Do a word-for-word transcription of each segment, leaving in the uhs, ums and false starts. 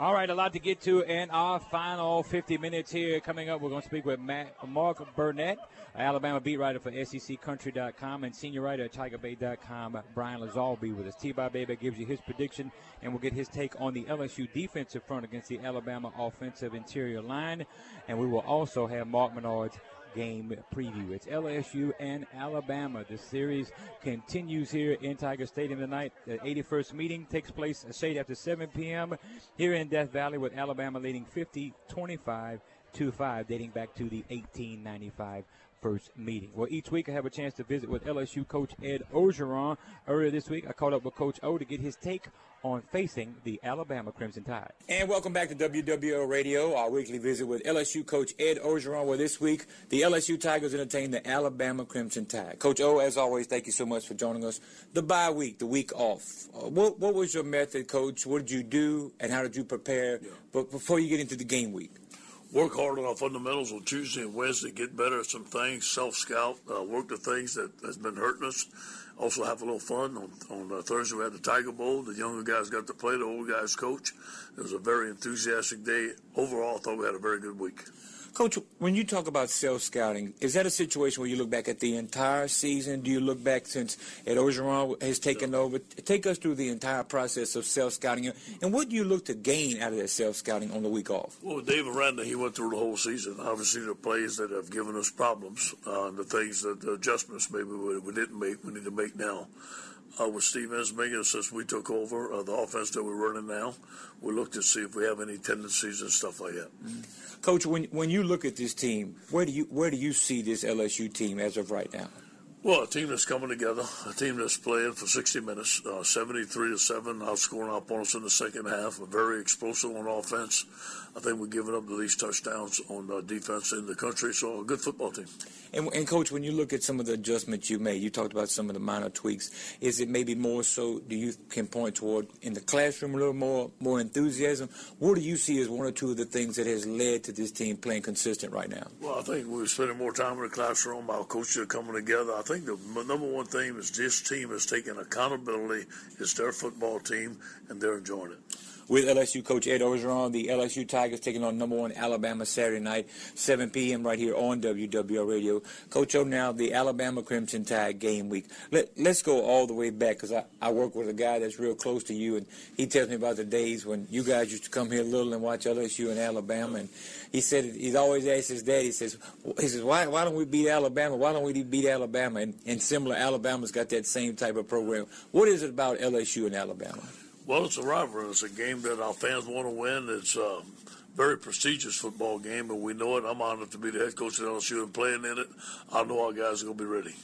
All right, a lot to get to in our final fifty minutes here. Coming up, we're going to speak with Matt Mark Burnett, Alabama beat writer for S E C Country dot com, and senior writer at Tiger Bait dot com, Brian Lazar, will be with us. T Bob Baby gives you his prediction, and we'll get his take on the L S U defensive front against the Alabama offensive interior line. And we will also have Mark Menard's game preview. It's L S U and Alabama. The series continues here in Tiger Stadium tonight. The eighty-first meeting takes place a shade after seven p.m. here in Death Valley, with Alabama leading fifty twenty-five to five, dating back to the eighteen ninety-five first meeting. Well, each week I have a chance to visit with L S U coach Ed Orgeron. Earlier this week, I caught up with Coach O to get his take on facing the Alabama Crimson Tide. And welcome back to W W L Radio, our weekly visit with L S U coach Ed Orgeron, where this week the L S U Tigers entertain the Alabama Crimson Tide. Coach O, as always, thank you so much for joining us. The bye week, the week off, uh, what, what was your method, Coach? What did you do, and how did you prepare? Yeah. But before you get into the game week, work hard on our fundamentals on Tuesday and Wednesday, get better at some things, self-scout, uh, work the things that has been hurting us. Also have a little fun. On, on uh, Thursday we had the Tiger Bowl. The younger guys got to play, the old guys coach. It was a very enthusiastic day. Overall, I thought we had a very good week. Coach, when you talk about self-scouting, is that a situation where you look back at the entire season? Do you look back since Ed Orgeron has taken yeah. over? Take us through the entire process of self-scouting. And what do you look to gain out of that self-scouting on the week off? Well, Dave Aranda, he went through the whole season. Obviously, the plays that have given us problems, uh, the things that the adjustments maybe we, we didn't make, we need to make now. Uh, with Steve Ensminger, since we took over uh, the offense that we're running now, we looked to see if we have any tendencies and stuff like that. Mm-hmm. Coach, when when you look at this team, where do you where do you see this L S U team as of right now? Well, a team that's coming together, a team that's playing for sixty minutes, uh, seventy-three to seven, outscoring our opponents in the second half. We're very explosive on offense. I think we're giving up the least touchdowns on uh, defense in the country, so a good football team. And, and, Coach, when you look at some of the adjustments you made, you talked about some of the minor tweaks. Is it maybe more so do you can point toward in the classroom a little more, more enthusiasm? What do you see as one or two of the things that has led to this team playing consistent right now? Well, I think we're spending more time in the classroom. Our coaches are coming together. I I think the number one thing is this team is taking accountability. It's their football team, and they're enjoying it. With L S U coach Ed Orgeron, the L S U Tigers taking on number one Alabama Saturday night, seven p.m. right here on W W L Radio. Coach O, now the Alabama Crimson Tide game week. Let, let's go all the way back, because I, I work with a guy that's real close to you, and he tells me about the days when you guys used to come here little and watch L S U and Alabama. And he said he's always asked his dad, he says, he says why why don't we beat Alabama? Why don't we beat Alabama? And, and similar, Alabama's got that same type of program. What is it about L S U and Alabama? Well, it's a rivalry. It's a game that our fans want to win. It's a very prestigious football game, and we know it. I'm honored to be the head coach at L S U and playing in it. I know our guys are going to be ready.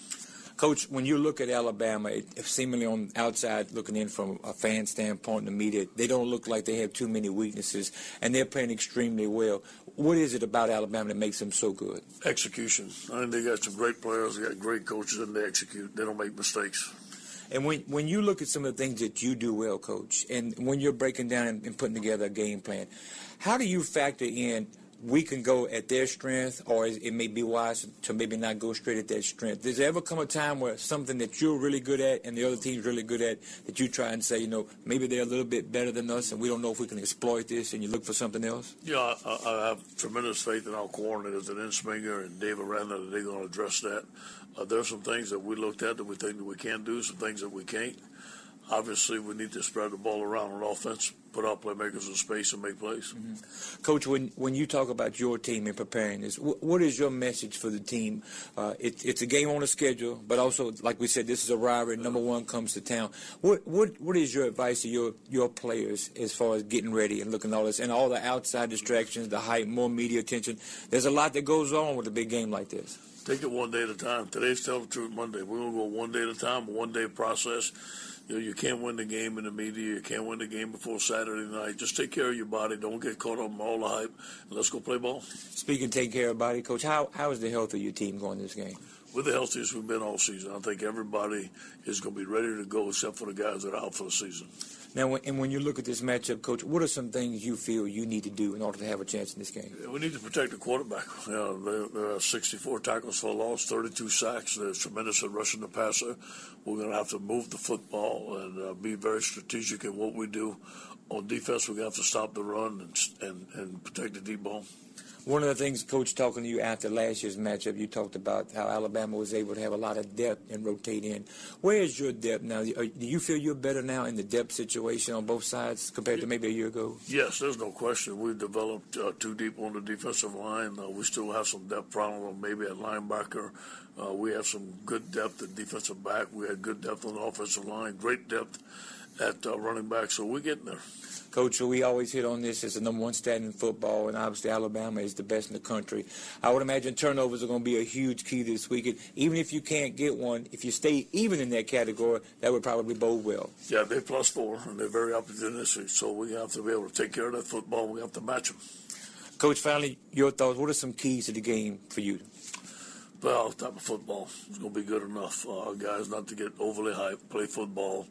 Coach, when you look at Alabama, it, seemingly on outside looking in from a fan standpoint, the media, they don't look like they have too many weaknesses, and they're playing extremely well. What is it about Alabama that makes them so good? Execution. I think they got some great players. They got great coaches, and they execute. They don't make mistakes. And when, when you look at some of the things that you do well, Coach, and when you're breaking down and, and putting together a game plan, how do you factor in we can go at their strength, or it may be wise to maybe not go straight at their strength? Does there ever come a time where something that you're really good at and the other team's really good at, that you try and say, you know, maybe they're a little bit better than us and we don't know if we can exploit this, and you look for something else? Yeah, I, I have tremendous faith in our coordinators at Ensminger and Dave Aranda that they're going to address that. Uh, there are some things that we looked at that we think that we can do, some things that we can't. obviously we need to spread the ball around on offense, put our playmakers in space and make plays. Mm-hmm. Coach, when when you talk about your team and preparing this, wh- what is your message for the team? Uh, it, it's a game on the schedule, but also, like we said, this is a rivalry. Number one comes to town. What what what is your advice to your, your players as far as getting ready and looking at all this and all the outside distractions, the hype, more media attention? There's a lot that goes on with a big game like this. Take it one day at a time. Today's Tell the Truth Monday. We're going to go one day at a time, one day process. You know, you can't win the game in the media. You can't win the game before Saturday night. Just take care of your body. Don't get caught up in all the hype. And let's go play ball. Speaking of take care of body, Coach, how how is the health of your team going this game? We're the healthiest we've been all season. I think everybody is going to be ready to go except for the guys that are out for the season. Now, and when you look at this matchup, Coach, what are some things you feel you need to do in order to have a chance in this game? We need to protect the quarterback. You know, there, there are sixty-four tackles for a loss, thirty-two sacks. They're tremendous at rushing the passer. We're going to have to move the football and uh, be very strategic in what we do. On defense, we're going to have to stop the run and, and, and protect the deep ball. One of the things, Coach, talking to you after last year's matchup, you talked about how Alabama was able to have a lot of depth and rotate in. Where is your depth now? Do you feel you're better now in the depth situation on both sides compared to maybe a year ago? Yes, there's no question. We've developed uh, too deep on the defensive line. Uh, we still have some depth problem maybe at linebacker. Uh, we have some good depth at defensive back. We had good depth on the offensive line, great depth at uh, running back, so we're getting there. Coach, we always hit on this as the number one stat in football, and obviously Alabama is the best in the country. I would imagine turnovers are going to be a huge key this weekend. Even if you can't get one, if you stay even in that category, that would probably bode well. Yeah, they're plus four, and they're very opportunistic, so we have to be able to take care of that football. We have to match them. Coach, finally, your thoughts. What are some keys to the game for you? Well, type of football is going to be good enough. Uh, guys, not to get overly hyped, play football.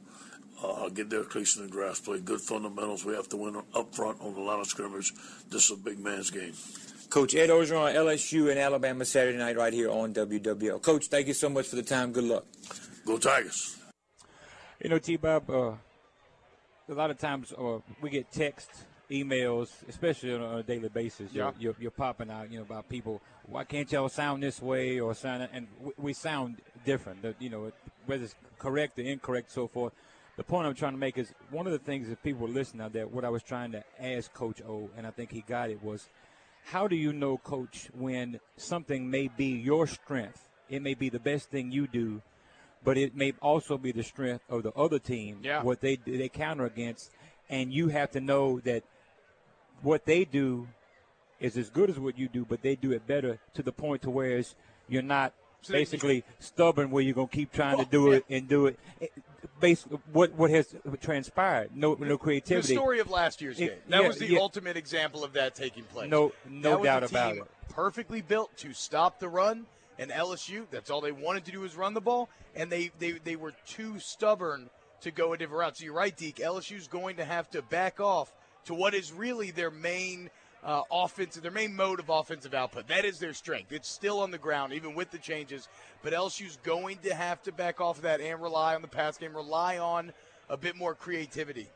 Uh, get their cleats in the grass, play good fundamentals. We have to win up front on the line of scrimmage. This is a big man's game. Coach Ed Orgeron, L S U and Alabama Saturday night right here on W W L. Coach, thank you so much for the time. Good luck. Go Tigers. You know, T Bob, uh, a lot of times uh, we get texts, emails, especially on a daily basis. Yeah. You're, you're, you're popping out, you know, about people. Why can't y'all sound this way or sound? And we, we sound different, you know, whether it's correct or incorrect, so forth. The point I'm trying to make is one of the things that people listen out there, what I was trying to ask Coach O, and I think he got it, was how do you know, Coach, when something may be your strength? It may be the best thing you do, but it may also be the strength of the other team, yeah. what they they counter against, and you have to know that what they do is as good as what you do, but they do it better to the point to where it's, you're not basically stubborn where you're going to keep trying oh, to do yeah. it and do it. it Basically, what what has transpired? No, no creativity. The story of last year's game. That yeah, was the yeah. ultimate example of that taking place. No, no that doubt was a about team it. Perfectly built to stop the run, and L S U. That's all they wanted to do was run the ball, and they they, they were too stubborn to go a different route. So you're right, Deke. L S U's going to have to back off to what is really their main uh, offensive, their main mode of offensive output. That is their strength. It's still on the ground, even with the changes. But L S U's going to have to back off of that and rely on the pass game, rely on a bit more creativity.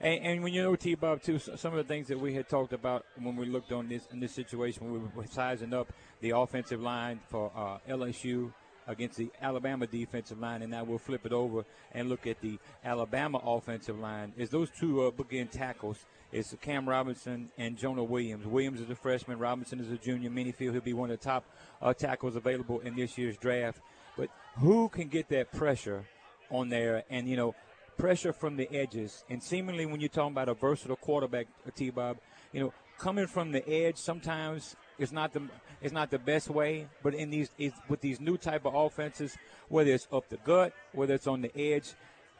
And, and when you know, T-Bob, too, some of the things that we had talked about when we looked on this in this situation, when we were sizing up the offensive line for uh, L S U against the Alabama defensive line, and now we'll flip it over and look at the Alabama offensive line, is those two uh, bookend tackles. It's Cam Robinson and Jonah Williams. Williams is a freshman. Robinson is a junior. Many feel he'll be one of the top uh, tackles available in this year's draft. But who can get that pressure on there and, you know, pressure from the edges? And seemingly when you're talking about a versatile quarterback, T-Bob, you know, coming from the edge sometimes is not the it's not the best way. But in these is, with these new type of offenses, whether it's up the gut, whether it's on the edge,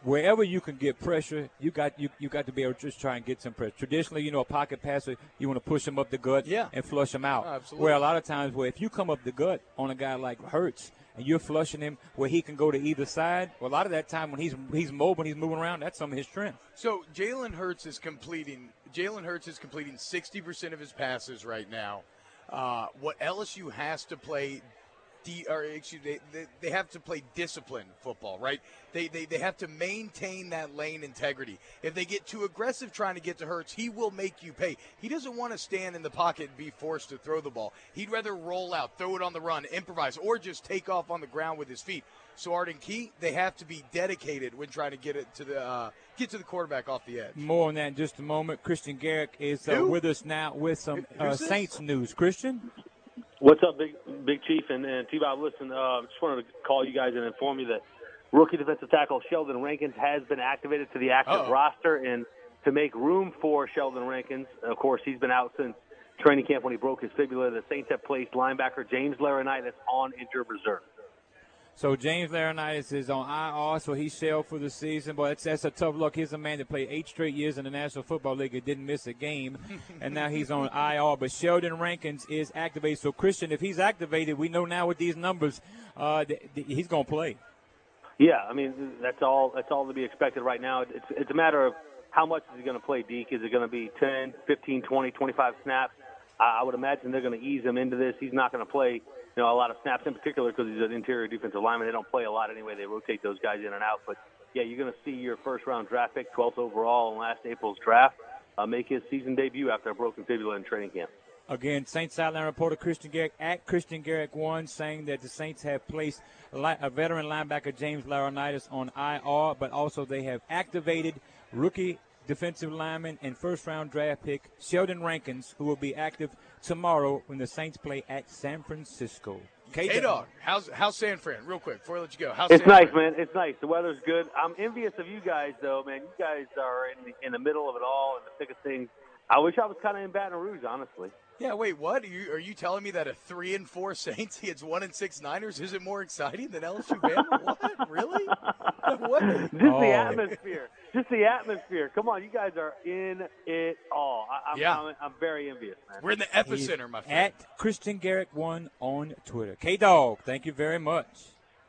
wherever you can get pressure, you got you, you got to be able to just try and get some pressure. Traditionally, you know, a pocket passer, you want to push him up the gut yeah. and flush him out. Oh, absolutely. Where a lot of times, where if you come up the gut on a guy like Hurts and you're flushing him where he can go to either side, well, a lot of that time when he's he's mobile, he's moving around, that's some of his strength. So Jalen Hurts is completing Jalen Hurts is completing sixty percent of his passes right now. Uh, what L S U has to play. D, or excuse me, they, they have to play disciplined football, right? They, they they have to maintain that lane integrity. If they get too aggressive trying to get to Hurts, he will make you pay. He doesn't want to stand in the pocket and be forced to throw the ball. He'd rather roll out, throw it on the run, improvise, or just take off on the ground with his feet. So Arden Key, they have to be dedicated when trying to get it to the uh, get to the quarterback off the edge. More on that in just a moment. Christian Garic is uh, with us now with some uh, Saints news. Christian? What's up, Big Big Chief and, and T Bob? Listen, I uh, just wanted to call you guys and inform you that rookie defensive tackle Sheldon Rankins has been activated to the active Uh-oh. roster, and to make room for Sheldon Rankins, of course, he's been out since training camp when he broke his fibula. The Saints have placed linebacker James Laurinaitis on injured reserve. So James Laurinaitis is on I R, so he's shelved for the season. But that's, that's a tough look. He's a man that played eight straight years in the National Football League and didn't miss a game, and now he's on I R. But Sheldon Rankins is activated. So, Christian, if he's activated, we know now with these numbers uh, th- th- he's going to play. Yeah, I mean, that's all that's all to be expected right now. It's, it's a matter of how much is he going to play, Deke? Is it going to be ten, fifteen, twenty, twenty-five snaps? I would imagine they're going to ease him into this. He's not going to play, you know, a lot of snaps in particular because he's an interior defensive lineman. They don't play a lot anyway. They rotate those guys in and out. But, yeah, you're going to see your first-round draft pick, twelfth overall in last April's draft, uh, make his season debut after a broken fibula in training camp. Again, Saints sideline reporter Christian Garic at Christian Garic one saying that the Saints have placed a veteran linebacker James Laurinaitis on I R, but also they have activated rookie defensive lineman and first-round draft pick Sheldon Rankins, who will be active tomorrow when the Saints play at San Francisco. K-Dog, how's how's San Fran? Real quick, before I let you go. How's it's San nice, Fran? man. It's nice. The weather's good. I'm envious of you guys, though, man. You guys are in the, in the middle of it all, in the thick of things. I wish I was kind of in Baton Rouge, honestly. Yeah, wait, what? Are you, are you telling me that a three and four Saints against one and six Niners isn't more exciting than L S U Bama? What? Really? What? Just oh. the atmosphere. Just the atmosphere. Come on, you guys are in it all. I, I'm, yeah. I'm, I'm very envious, man. We're in the epicenter, my friend. At Christian Garic one on Twitter. K-Dog, thank you very much.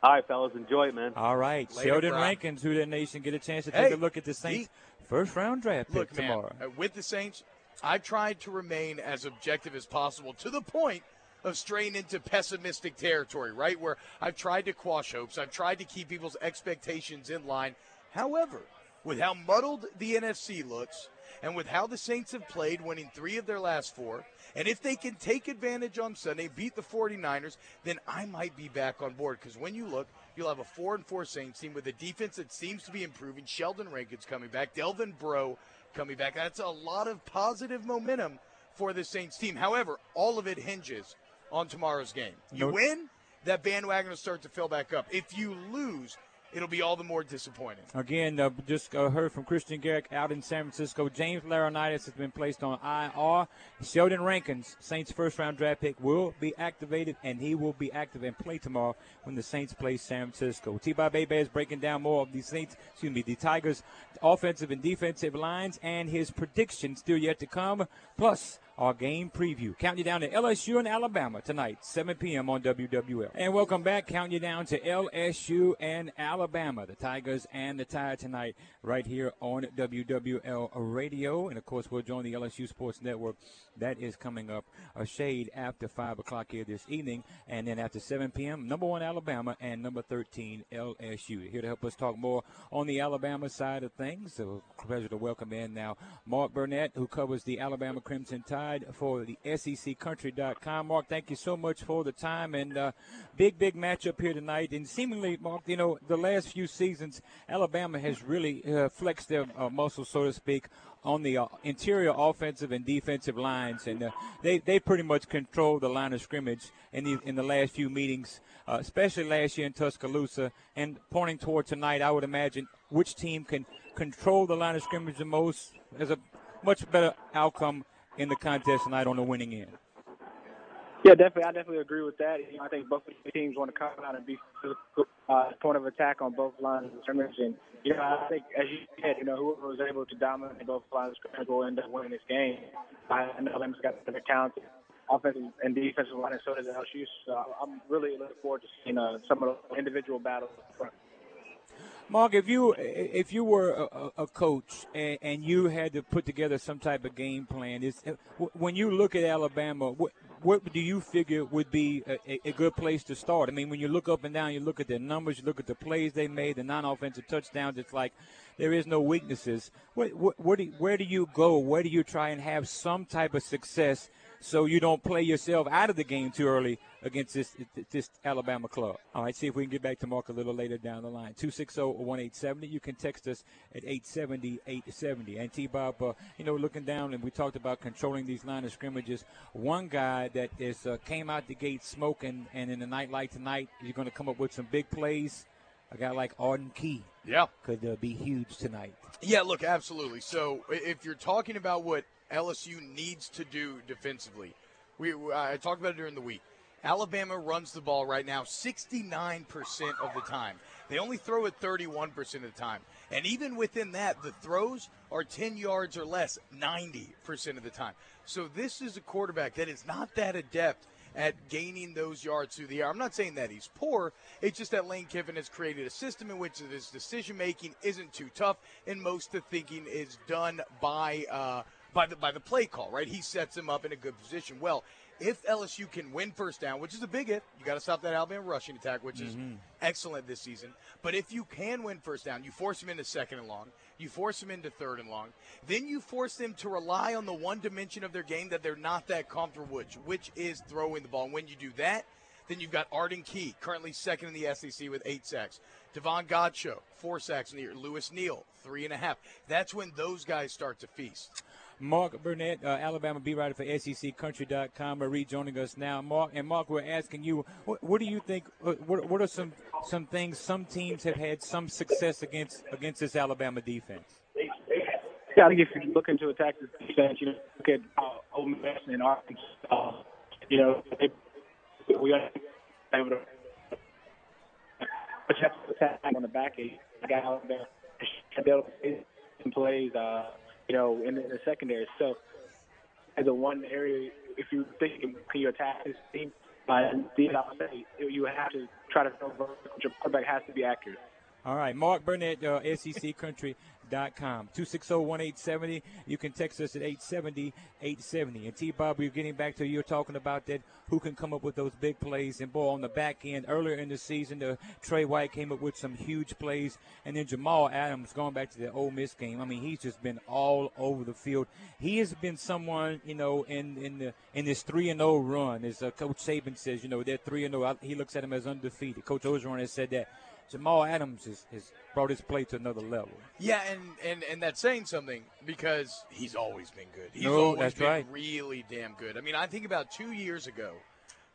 All right, fellas, enjoy it, man. All right, Later, Sheldon Brian. Rankins, Hoosier Nation, get a chance to take hey, a look at the Saints' he, first-round draft pick look, tomorrow. Man, with the Saints, I've tried to remain as objective as possible to the point of straying into pessimistic territory, right, where I've tried to quash hopes. I've tried to keep people's expectations in line. However, with how muddled the N F C looks and with how the Saints have played, winning three of their last four, and if they can take advantage on Sunday, beat the 49ers, then I might be back on board, because when you look, you'll have a four and four Saints team with a defense that seems to be improving, Sheldon Rankins coming back, Delvin Bro coming back. That's a lot of positive momentum for the Saints team. However, all of it hinges on tomorrow's game. You nope. win, that bandwagon will start to fill back up. If you lose, it'll be all the more disappointing. Again, uh, just uh, heard from Christian Garic out in San Francisco. James Laurinaitis has been placed on I R. Sheldon Rankins, Saints' first-round draft pick, will be activated, and he will be active and play tomorrow when the Saints play San Francisco. T Bob Baby is breaking down more of the Saints, excuse me, the Tigers' offensive and defensive lines, and his predictions still yet to come, plus our game preview. Counting you down to L S U and Alabama tonight, seven p.m. on W W L. And welcome back. Counting you down to L S U and Alabama, the Tigers and the Tide tonight right here on W W L Radio. And, of course, we'll join the L S U Sports Network. That is coming up a shade after five o'clock here this evening. And then after seven p.m., number one Alabama and number thirteen L S U. Here to help us talk more on the Alabama side of things. So pleasure to welcome in now Mark Burnett, who covers the Alabama Crimson Tide for the S E C Country dot com. Mark, thank you so much for the time, and uh, big, big matchup here tonight. And seemingly, Mark, you know, the last few seasons, Alabama has really uh, flexed their uh, muscles, so to speak, on the uh, interior offensive and defensive lines, and uh, they they pretty much control the line of scrimmage in the in the last few meetings, uh, especially last year in Tuscaloosa, and pointing toward tonight. I would imagine which team can control the line of scrimmage the most as a much better outcome in the contest tonight on the winning end. Yeah, definitely. I definitely agree with that. You know, I think both teams want to come out and be uh, point of attack on both lines of scrimmage. And, you know, I think, as you said, you know, whoever was able to dominate both lines of scrimmage will end up winning this game. I know Alabama's got the count, offensive and defensive line, and so does L S U. So I'm really looking forward to seeing uh, some of the individual battles up front. Mark, if you if you were a, a coach and, and you had to put together some type of game plan, is when you look at Alabama, what, what do you figure would be a, a good place to start? I mean, when you look up and down, you look at their numbers, you look at the plays they made, the non-offensive touchdowns, it's like there is no weaknesses. Where, where, do, where do you go? Where do you try and have some type of success so you don't play yourself out of the game too early against this this Alabama club? All right, see if we can get back to Mark a little later down the line. two six zero, one eight seven zero. You can text us at eight seven zero, eight seven zero. And T-Bob, uh, you know, looking down, and we talked about controlling these line of scrimmages. One guy that is uh, came out the gate smoking, and in the nightlight tonight, you're going to come up with some big plays. A guy like Arden Key yeah. could uh, be huge tonight. Yeah, look, absolutely. So if you're talking about what L S U needs to do defensively, we I talked about it during the week. Alabama runs the ball right now sixty-nine percent of the time. They only throw it thirty-one percent of the time. And even within that, the throws are ten yards or less ninety percent of the time. So this is a quarterback that is not that adept at gaining those yards through the air. I'm not saying that he's poor. It's just that Lane Kiffin has created a system in which his decision-making isn't too tough, and most of the thinking is done by uh, by the by the play call, right? He sets him up in a good position. Well, if L S U can win first down, which is a big if, you got to stop that Alabama rushing attack, which mm-hmm. is excellent this season. But if you can win first down, you force them into second and long, you force them into third and long, then you force them to rely on the one dimension of their game that they're not that comfortable with, which is throwing the ball. And when you do that, then you've got Arden Key, currently second in the S E C with eight sacks. Devon Godshow, four sacks in the year. Lewis Neal, three and a half. That's when those guys start to feast. Mark Burnett, uh, Alabama beat writer for S E C Country dot com, are rejoining us now. Mark, and Mark, we're asking you, what, what do you think? What, what are some some things some teams have had some success against against this Alabama defense? Yeah, I think if you're looking to attack this defense, you know, look at uh, Ole Miss and Arkansas. You know, they, we are able to attack on the back end. I got out there and they'll play some plays. Uh, You know, in the, in the secondary. So, as a one area, if you think can you attack this team, uh, you have to try to throw vertical. Your quarterback has to be accurate. All right, Mark Burnett, uh, S E C Country dot com, two six zero, one eight seven zero. You can text us at eight seven zero, eight seven zero. And T-Bob, we're getting back to you talking about that, who can come up with those big plays. And, boy, on the back end, earlier in the season, uh, Trey White came up with some huge plays. And then Jamal Adams, going back to the Ole Miss game, I mean, he's just been all over the field. He has been someone, you know, in, in, the, in this three and oh run. As uh, Coach Saban says, you know, they're three and oh. He looks at him as undefeated. Coach Orgeron has said that. Jamal Adams has, has brought his play to another level. Yeah, and, and, and that's saying something because he's always been good. He's no, always that's been right. really damn good. I mean, I think about two years ago,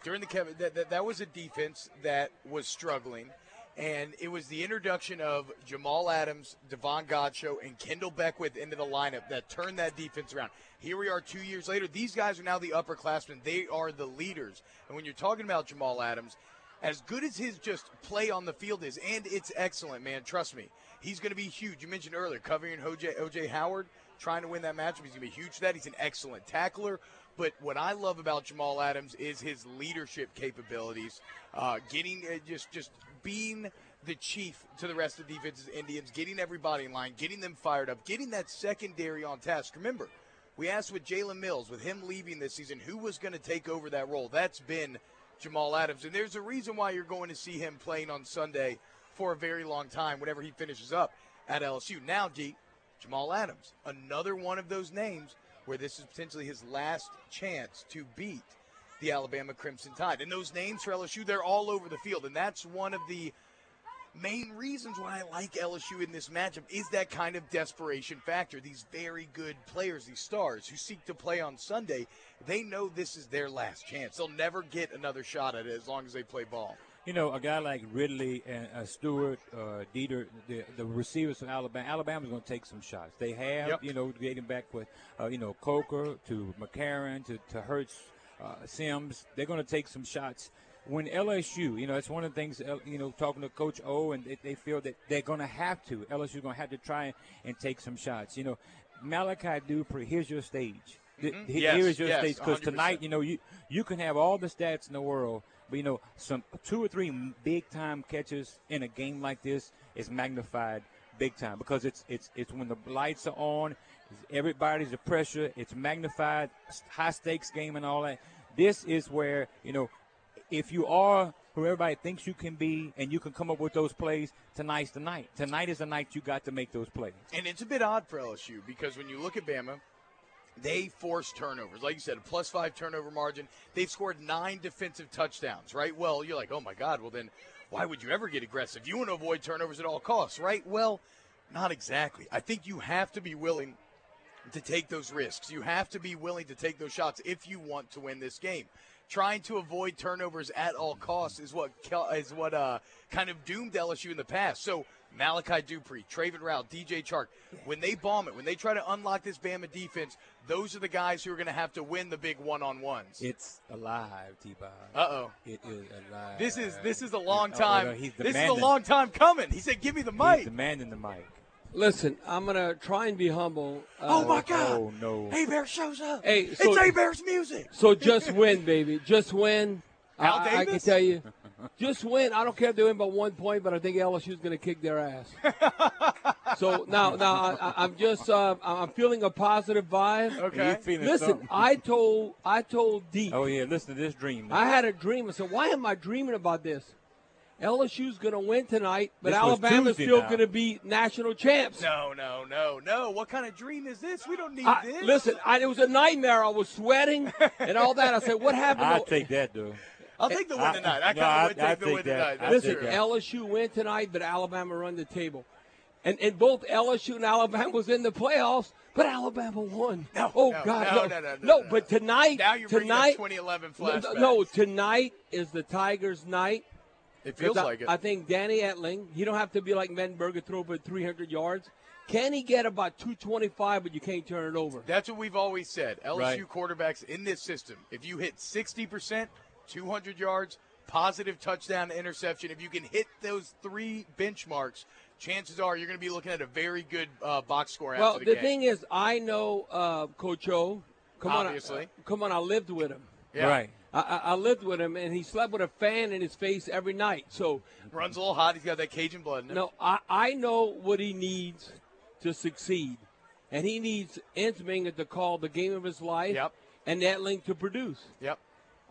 during the Kevin, that, that, that was a defense that was struggling, and it was the introduction of Jamal Adams, Devon Godshow, and Kendall Beckwith into the lineup that turned that defense around. Here we are two years later. These guys are now the upperclassmen. They are the leaders. And when you're talking about Jamal Adams, as good as his just play on the field is, and it's excellent, man, trust me, he's going to be huge. You mentioned earlier covering O J Howard, trying to win that matchup. He's going to be huge for that. He's an excellent tackler. But what I love about Jamal Adams is his leadership capabilities, uh, getting uh, just just being the chief to the rest of the defense's Indians, getting everybody in line, getting them fired up, getting that secondary on task. Remember, we asked with Jalen Mills, with him leaving this season, who was going to take over that role. That's been Jamal Adams, and there's a reason why you're going to see him playing on Sunday for a very long time whenever he finishes up at L S U. Now, Deke, Jamal Adams, another one of those names where this is potentially his last chance to beat the Alabama Crimson Tide. And those names for L S U, they're all over the field, and that's one of the main reasons why I like L S U in this matchup is that kind of desperation factor. These very good players, these stars who seek to play on Sunday, they know this is their last chance. They'll never get another shot at it as long as they play ball. You know, a guy like Ridley and uh, Stewart, uh, Dieter, the, the receivers from Alabama, Alabama's going to take some shots. They have, yep. you know, getting back with, uh, you know, Coker to McCarron to, to Hurts, uh, Sims. They're going to take some shots. When L S U, you know, it's one of the things, you know, talking to Coach O, and they, they feel that they're going to have to. L S U's going to have to try and, and take some shots. You know, Malachi Dupre, here's your stage. Mm-hmm. the, yes, here is your yes, stage. Because tonight, you know, you, you can have all the stats in the world, but, you know, some two or three big-time catches in a game like this is magnified big time because it's it's it's when the lights are on, everybody's the pressure, it's magnified, high-stakes game and all that. This is where, you know, if you are who everybody thinks you can be, and you can come up with those plays. Tonight's the night. Tonight is the night you got to make those plays. And it's a bit odd for L S U because when you look at Bama, they force turnovers. Like you said, a plus five turnover margin. They've scored nine defensive touchdowns, right? Well, you're like, oh, my God, well, then why would you ever get aggressive? You want to avoid turnovers at all costs, right? Well, not exactly. I think you have to be willing to take those risks. You have to be willing to take those shots if you want to win this game. Trying to avoid turnovers at all costs is what is what uh, kind of doomed L S U in the past. So Malachi Dupre, Traven Rouse, D J Chark, when they bomb it, when they try to unlock this Bama defense, those are the guys who are going to have to win the big one-on-ones. It's alive, T Bob. Uh-oh. It is alive. This is this is a long time. Oh, no, this is a long time coming. He said, "Give me the mic." He's demanding the mic. Listen, I'm going to try and be humble. Uh, oh, my God. Oh, no. A-Bear shows up. Hey, so, it's A-Bear's music. So just win, baby. Just win. Al I, Davis? I can tell you. Just win. I don't care if they win by one point, but I think L S U's going to kick their ass. So now now I, I'm just uh, I'm feeling a positive vibe. Okay. Listen, something. I told I told Deep. Oh, yeah. Listen to this dream. I had a dream. I said, why am I dreaming about this? L S U's going to win tonight, but this Alabama's still going to be national champs. No, no, no, no. What kind of dream is this? We don't need I, this. Listen, I, it was a nightmare. I was sweating and all that. I said, what happened? I'll to, take that, dude. I'll take the win I, tonight. I no, kind of would I, take I the win that. tonight. That's listen, true. L S U win tonight, but Alabama run the table. And, and both L S U and Alabama was in the playoffs, but Alabama won. No, oh, no, God. No, no, no, no, no, no. But tonight. Now you're bringing tonight, twenty eleven flashbacks. No, no, tonight is the Tigers' night. It feels I, like it. I think Danny Etling, you don't have to be like Mettenberger, throw for three hundred yards. Can he get about two twenty-five, but you can't turn it over? That's what we've always said. L S U right. quarterbacks in this system, if you hit sixty percent, two hundred yards, positive touchdown to interception, if you can hit those three benchmarks, chances are you're going to be looking at a very good uh, box score well, after the game. Well, the thing is, I know uh, Coach O. Come Obviously. On, I, come on, I lived with him. Yeah. Right. I, I lived with him, and he slept with a fan in his face every night. So runs a little hot. He's got that Cajun blood in him. No, I, I know what he needs to succeed, and he needs Ensminger to call the game of his life yep. and Etling to produce. Yep.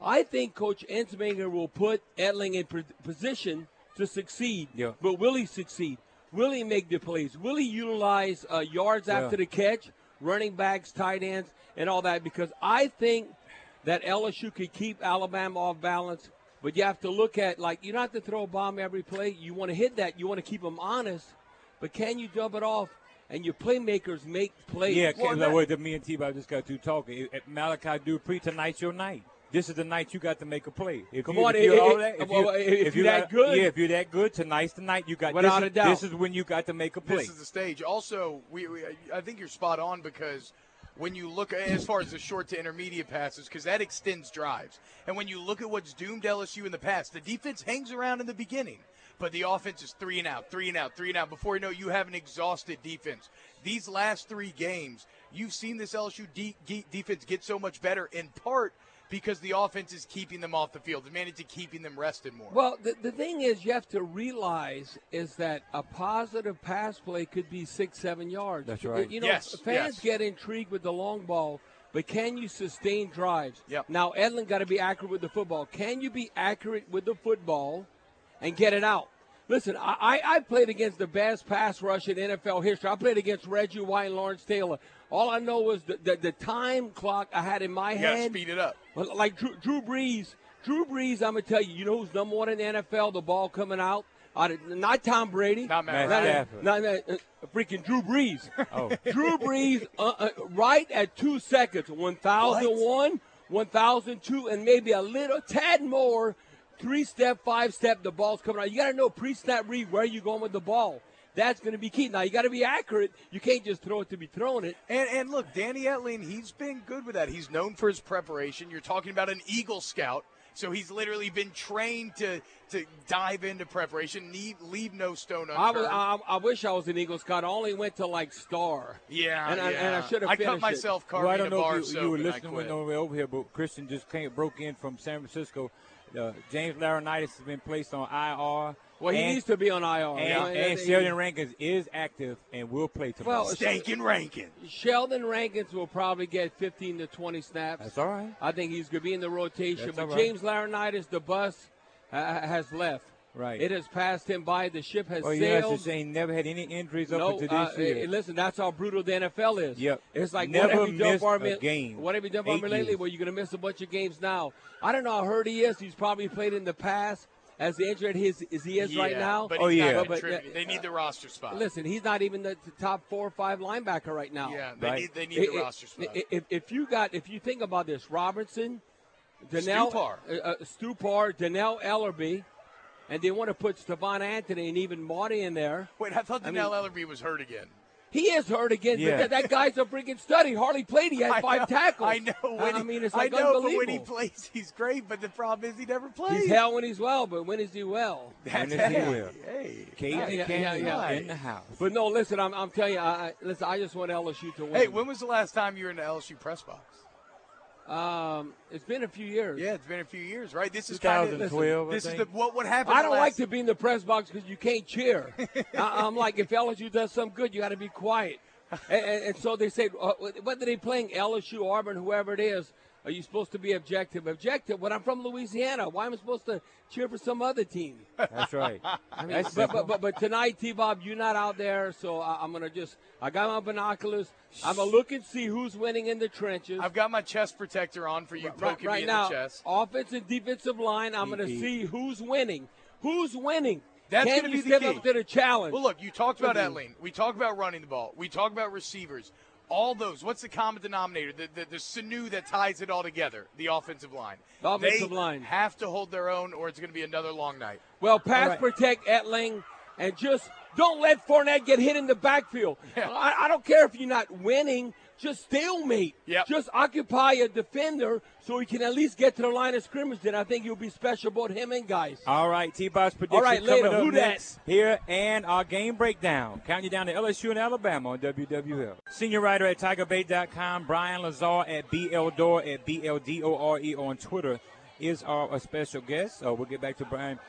I think Coach Ensminger will put Etling in pr- position to succeed, yeah. but will he succeed? Will he make the plays? Will he utilize uh, yards yeah. after the catch, running backs, tight ends, and all that? Because I think – that L S U could keep Alabama off balance, but you have to look at, like, you don't have to throw a bomb every play. You want to hit that. You want to keep them honest, but can you dump it off? And your playmakers make plays. Yeah, well, that, that, that me and T-Bob just got through talking. At Malachi Dupre, tonight's your night. This is the night you got to make a play. If Come you, on, if you're, it, all that, if well, you, if if you're that good. Yeah, if you're that good, tonight's the night you got. Without this, a doubt. This is when you got to make a play. This is the stage. Also, we, we I think you're spot on because – when you look as far as the short to intermediate passes, because that extends drives. And when you look at what's doomed L S U in the past, the defense hangs around in the beginning, but the offense is three and out, three and out, three and out. Before you know it, you have an exhausted defense. These last three games, you've seen this L S U de- de- defense get so much better in part because the offense is keeping them off the field, managed to keeping them rested more. Well, the, the thing is you have to realize is that a positive pass play could be six, seven yards. That's right. You know, yes, fans yes. get intrigued with the long ball, but can you sustain drives? Yep. Now, Edlin got to be accurate with the football. Can you be accurate with the football and get it out? Listen, I, I played against the best pass rush in N F L history. I played against Reggie White and Lawrence Taylor. All I know was the, the, the time clock I had in my you head. You got to speed it up. Like Drew, Drew Brees. Drew Brees, I'm going to tell you, you know who's number one in the N F L, the ball coming out? I, not Tom Brady. Not Matt Stafford. Not, not, not, uh, freaking Drew Brees. Oh. Drew Brees uh, uh, right at two seconds, one thousand one, one thousand two, and maybe a little tad more. Three-step, five-step, the ball's coming out. You got to know pre-snap read where you're going with the ball. That's going to be key. Now, you got to be accurate. You can't just throw it to be throwing it. And, and look, Danny Etling, he's been good with that. He's known for his preparation. You're talking about an Eagle Scout, so he's literally been trained to, to dive into preparation, leave, leave no stone unturned. I, was, I, I wish I was an Eagle Scout. I only went to, like, star. Yeah, and I, yeah. And I should have finished I cut myself it. carving well, I don't know a bar if you, you were listening when we were over here, but Christian just came, broke in from San Francisco. Uh, James Laurinaitis has been placed on I R. Well, he and, needs to be on I R. And, right? and, and Sheldon Rankins is active and will play tomorrow. Well, Stankin' Rankins. Sheldon Rankins will probably get fifteen to twenty snaps. That's all right. I think he's going to be in the rotation. That's but right. James Laurinaitis, the bus, has left. Right. It has passed him by. The ship has oh, sailed. Oh, you guys are saying never had any injuries no, up to this uh, year. Listen, that's how brutal the N F L is. Yep. It's like never what have you done for me, game. What have you done for me lately? Well, you're going to miss a bunch of games now. I don't know how hurt he is. He's probably played in the past as injured as he is yeah, right now. But oh, yeah. But, but, uh, they need the roster spot. Listen, he's not even the, the top four or five linebacker right now. Yeah, they right? need, they need it, the it, roster spot. If, if, you got, if you think about this, Robertson, Donnell, Stupar, uh, Stupar Donnell Ellerbe. And they want to put Stephon Anthony and even Marty in there. Wait, I thought Donnell I mean, Ellerbe was hurt again. He is hurt again, yeah. but that, that guy's a freaking stud. He hardly played. He had five I know, tackles. I know. When I he, mean, it's like I know, unbelievable. But when he plays, he's great. But the problem is he never plays. He's hell when he's well, but when is he well? That's when is hey, he well? Hey, K D can't yeah, yeah. in the house. But no, listen, I'm, I'm telling you, I, I, listen, I just want L S U to win. Hey, when was the last time you were in the L S U press box? Um, it's been a few years. Yeah, it's been a few years, right? This is kind of this is the, what what happened. I don't last... like to be in the press box because you can't cheer. I, I'm like, if L S U does something good, you got to be quiet. And, and, and so they say, uh, whether they're playing L S U, Auburn, whoever it is, are you supposed to be objective? Objective. When I'm from Louisiana, why am I supposed to cheer for some other team? That's right. I mean, That's but, but, but but tonight, T Bob, you're not out there, so I, I'm gonna just I got my binoculars. I'm gonna look and see who's winning in the trenches. I've got my chest protector on for you. Right, poking right me now, in the chest. Offense and defensive line. I'm gonna e- see who's winning. Who's winning? That's going to be the key. Can you step up to the challenge? Well, look, you talked about mm-hmm. Etling. We talked about running the ball. We talked about receivers. All those, what's the common denominator? The, the, the sinew that ties it all together, the offensive line. The offensive they line. Have to hold their own or it's going to be another long night. Well, pass right. protect Etling and just don't let Fournette get hit in the backfield. Yeah. I, I don't care if you're not winning. Just stalemate. Yep. Just occupy a defender so he can at least get to the line of scrimmage. Then I think you'll be special about him and guys. All right, T-Bob's prediction All right, coming later, up who next that? Here and our game breakdown. Counting you down to L S U and Alabama on W W L. Senior writer at Tiger Bait dot com, Brian Lazar at B L Dore at B L D O R E on Twitter is our, our special guest. Uh, we'll get back to Brian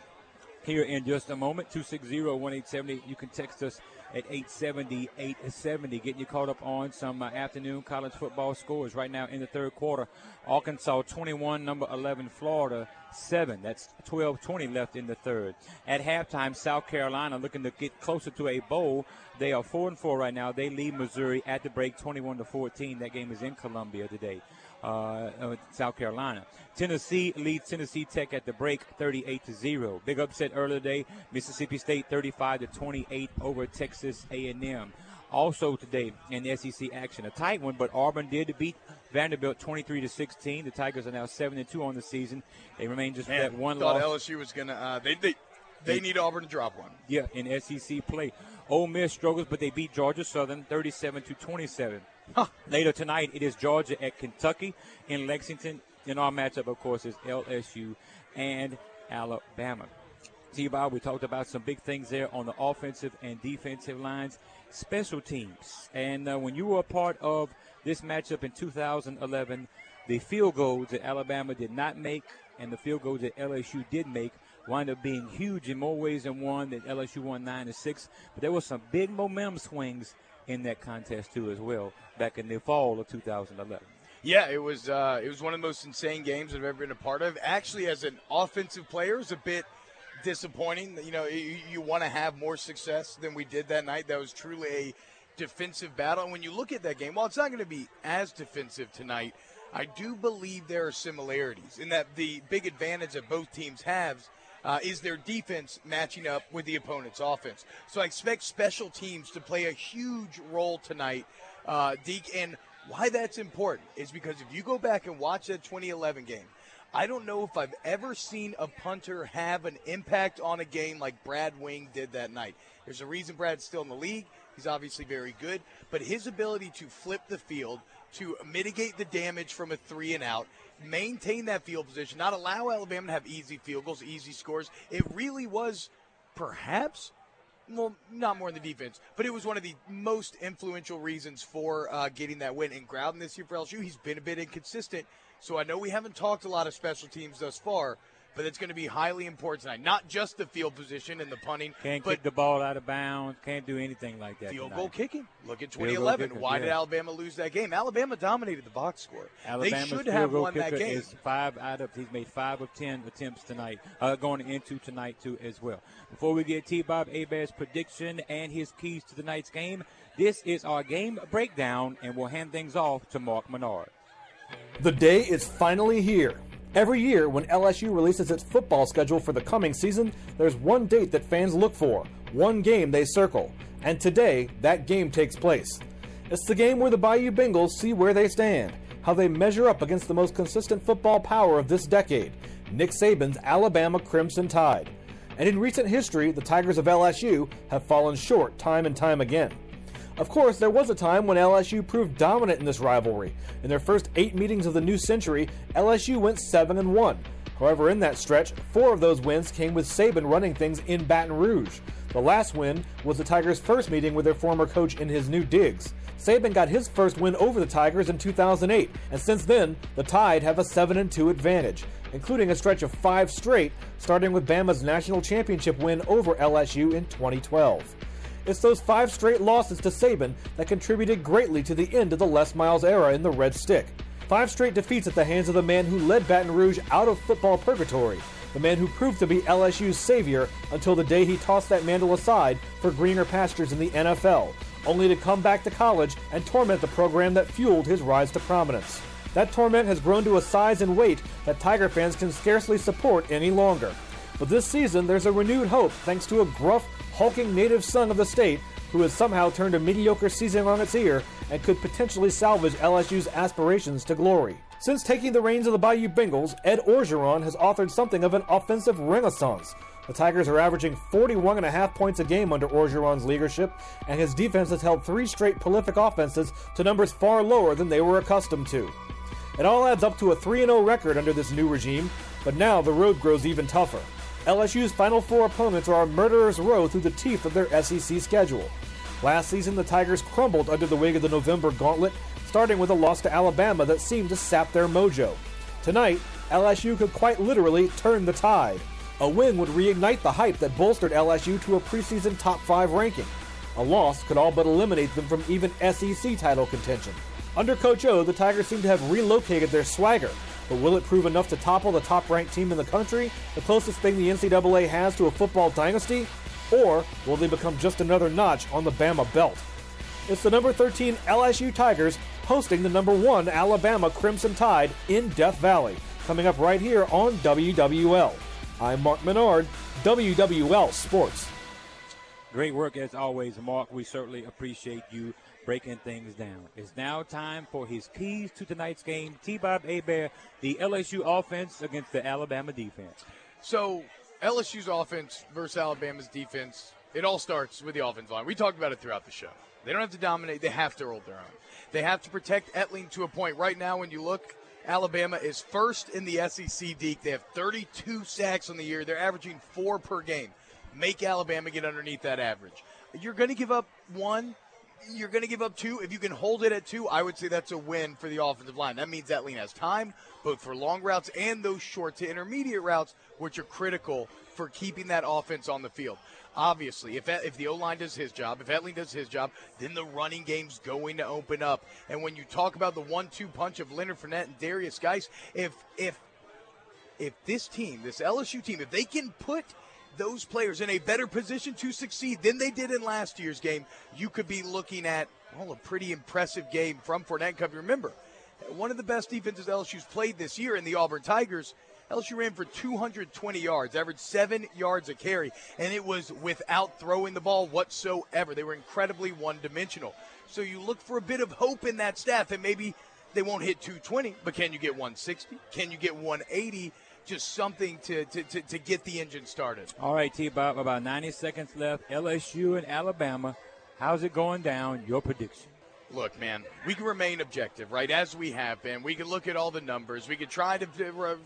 here in just a moment. two six zero, one eight seven zero. You can text us at eight seventy, eight seventy, getting you caught up on some uh, afternoon college football scores right now in the third quarter. Arkansas twenty-one, number eleven, Florida seven. That's twelve twenty left in the third. At halftime, South Carolina looking to get closer to a bowl. They are four and four right now. They lead Missouri at the break, twenty-one to fourteen. That game is in Columbia today. Uh, South Carolina. Tennessee leads Tennessee Tech at the break, thirty-eight to zero. Big upset earlier today. Mississippi State thirty-five to twenty-eight over Texas A and M. Also today in S E C action, a tight one, but Auburn did beat Vanderbilt twenty-three to sixteen. The Tigers are now seven and two on the season. They remain just Man, that one thought loss. Thought L S U was gonna. Uh, they they they it, need Auburn to drop one. Yeah, in S E C play, Ole Miss struggles, but they beat Georgia Southern thirty-seven to twenty-seven. Huh. Later tonight, it is Georgia at Kentucky in Lexington. And our matchup, of course, is L S U and Alabama. T-Bob, we talked about some big things there on the offensive and defensive lines. Special teams. And uh, when you were a part of this matchup in two thousand eleven, the field goals that Alabama did not make and the field goals that L S U did make wound up being huge in more ways than one, that L S U won nine to six. But there were some big momentum swings in that contest too, as well, back in the fall of two thousand eleven. Yeah, it was uh, it was one of the most insane games I've ever been a part of. Actually, as an offensive player, it was a bit disappointing. You know, you, you want to have more success than we did that night. That was truly a defensive battle. And when you look at that game, while it's not going to be as defensive tonight, I do believe there are similarities in that the big advantage that both teams have Uh, is their defense matching up with the opponent's offense. So I expect special teams to play a huge role tonight, uh, Deke. And why that's important is because if you go back and watch that twenty eleven game, I don't know if I've ever seen a punter have an impact on a game like Brad Wing did that night. There's a reason Brad's still in the league. He's obviously very good. But his ability to flip the field, to mitigate the damage from a three and out, maintain that field position, not allow Alabama to have easy field goals, easy scores. It really was perhaps, well, not more in the defense, but it was one of the most influential reasons for uh, getting that win. And Groudon this year for L S U, he's been a bit inconsistent. So I know we haven't talked a lot of special teams thus far, but it's going to be highly important tonight. Not just the field position and the punting. Can't kick the ball out of bounds. Can't do anything like that. Field tonight. Goal kicking. Look at twenty eleven. Kicker, Why yeah. did Alabama lose that game? Alabama dominated the box score. Alabama's they should have won that game. Is five out of, he's made five of ten attempts tonight, uh, going into tonight, too, as well. Before we get T-Bob Abear's prediction and his keys to tonight's game, this is our game breakdown, and we'll hand things off to Mark Menard. The day is finally here. Every year, when L S U releases its football schedule for the coming season, there's one date that fans look for, one game they circle. And today, that game takes place. It's the game where the Bayou Bengals see where they stand, how they measure up against the most consistent football power of this decade, Nick Saban's Alabama Crimson Tide. And in recent history, the Tigers of L S U have fallen short time and time again. Of course, there was a time when L S U proved dominant in this rivalry. In their first eight meetings of the new century, L S U went seven and one. However, in that stretch, four of those wins came with Saban running things in Baton Rouge. The last win was the Tigers' first meeting with their former coach in his new digs. Saban got his first win over the Tigers in two thousand eight, and since then, the Tide have a seven and two advantage, including a stretch of five straight, starting with Bama's national championship win over L S U in twenty twelve. It's those five straight losses to Saban that contributed greatly to the end of the Les Miles era in the Red Stick. Five straight defeats at the hands of the man who led Baton Rouge out of football purgatory, the man who proved to be L S U's savior until the day he tossed that mantle aside for greener pastures in the N F L, only to come back to college and torment the program that fueled his rise to prominence. That torment has grown to a size and weight that Tiger fans can scarcely support any longer. But this season, there's a renewed hope thanks to a gruff, hulking native son of the state who has somehow turned a mediocre season on its ear and could potentially salvage L S U's aspirations to glory. Since taking the reins of the Bayou Bengals, Ed Orgeron has authored something of an offensive renaissance. The Tigers are averaging forty-one point five points a game under Orgeron's leadership, and his defense has held three straight prolific offenses to numbers far lower than they were accustomed to. It all adds up to a three and oh record under this new regime, but now the road grows even tougher. L S U's final four opponents are a murderer's row through the teeth of their S E C schedule. Last season, the Tigers crumbled under the weight of the November gauntlet, starting with a loss to Alabama that seemed to sap their mojo. Tonight, L S U could quite literally turn the tide. A win would reignite the hype that bolstered L S U to a preseason top five ranking. A loss could all but eliminate them from even S E C title contention. Under Coach O, the Tigers seem to have relocated their swagger. But will it prove enough to topple the top-ranked team in the country, the closest thing the N C double A has to a football dynasty? Or will they become just another notch on the Bama belt? It's the number thirteen L S U Tigers hosting the number one Alabama Crimson Tide in Death Valley, coming up right here on W W L. I'm Mark Menard, W W L Sports. Great work as always, Mark. We certainly appreciate you breaking things down. It's now time for his keys to tonight's game. T Bob Abear, the L S U offense against the Alabama defense. So, L S U's offense versus Alabama's defense, it all starts with the offensive line. We talked about it throughout the show. They don't have to dominate, they have to hold their own. They have to protect Etling to a point. Right now, when you look, Alabama is first in the S E C Deke. They have thirty-two sacks on the year, they're averaging four per game. Make Alabama get underneath that average. You're going to give up one. You're going to give up two. If you can hold it at two, I would say that's a win for the offensive line. That means Etling has time, both for long routes and those short to intermediate routes, which are critical for keeping that offense on the field. Obviously, if if the O-line does his job, if Etling does his job, then the running game's going to open up. And when you talk about the one two punch of Leonard Fournette and Darius Geis, if if if this team, this L S U team, if they can put those players in a better position to succeed than they did in last year's game, you could be looking at, well, a pretty impressive game from Fournette and Covey. Remember, one of the best defenses L S U's played this year in the Auburn Tigers, L S U ran for two hundred twenty yards, averaged seven yards a carry, and it was without throwing the ball whatsoever. They were incredibly one-dimensional. So you look for a bit of hope in that staff, and maybe they won't hit two twenty, but can you get one sixty? Can you get one eighty? Just something to, to, to, to get the engine started. All right, T-Bob, about ninety seconds left. L S U and Alabama, how's it going down? Your prediction. Look, man, we can remain objective, right, as we have been. We can look at all the numbers. We can try to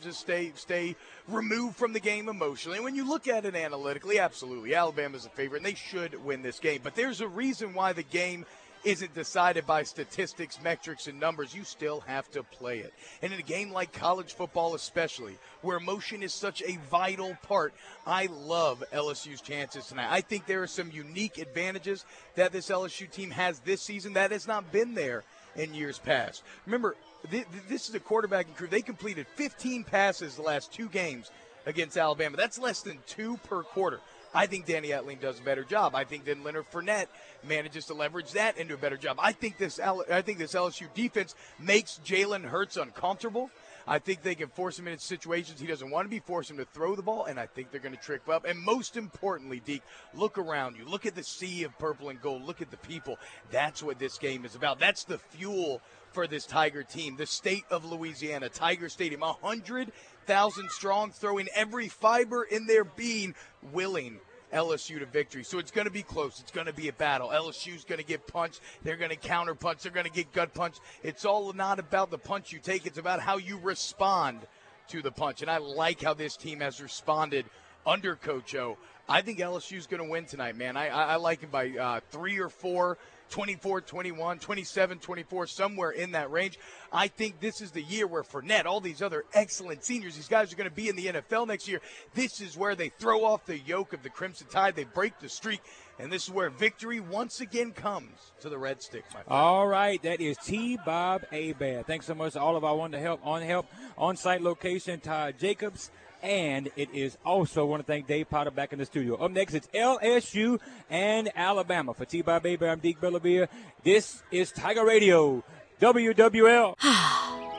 just stay stay removed from the game emotionally. And when you look at it analytically, absolutely, Alabama's a favorite, and they should win this game. But there's a reason why the game isn't decided by statistics, metrics, and numbers. You still have to play it. And in a game like college football especially, where emotion is such a vital part, I love L S U's chances tonight. I think there are some unique advantages that this L S U team has this season that has not been there in years past. Remember, th- th- this is a quarterbacking crew. They completed fifteen passes the last two games against Alabama. That's less than two per quarter. I think Danny Etling does a better job. I think then Leonard Fournette manages to leverage that into a better job. I think this L- I think this L S U defense makes Jalen Hurts uncomfortable. I think they can force him into situations he doesn't want to be, force him to throw the ball, and I think they're going to trip up. And most importantly, Deke, look around you. Look at the sea of purple and gold. Look at the people. That's what this game is about. That's the fuel for this Tiger team. The state of Louisiana, Tiger Stadium, one hundred thousand strong, throwing every fiber in their being, willing L S U to victory. So it's going to be close. It's going to be a battle. L S U's going to get punched. They're going to counter punch. They're going to get gut punched. It's all not about the punch you take. It's about how you respond to the punch. And I like how this team has responded under Coach O. I think L S U's going to win tonight, man. I, I, I like it by uh, three or four, twenty-four twenty-one, twenty-seven twenty-four, somewhere in that range. I think this is the year where Fournette, all these other excellent seniors, these guys are going to be in the N F L next year. This is where they throw off the yoke of the Crimson Tide. They break the streak, and this is where victory once again comes to the Red Sticks, my friend. All right, that is T Bob Abad. Thanks so much to all of our One to Help, On Help, on-site location, Todd Jacobs. And it is also, I want to thank Dave Potter back in the studio. Up next, it's L S U and Alabama. For T Bob Baby, I'm Deke Bellavia. This is Tiger Radio, W W L.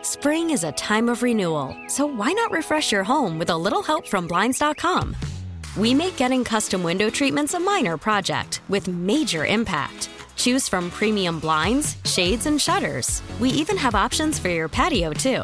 Spring is a time of renewal, so why not refresh your home with a little help from Blinds dot com? We make getting custom window treatments a minor project with major impact. Choose from premium blinds, shades, and shutters. We even have options for your patio, too.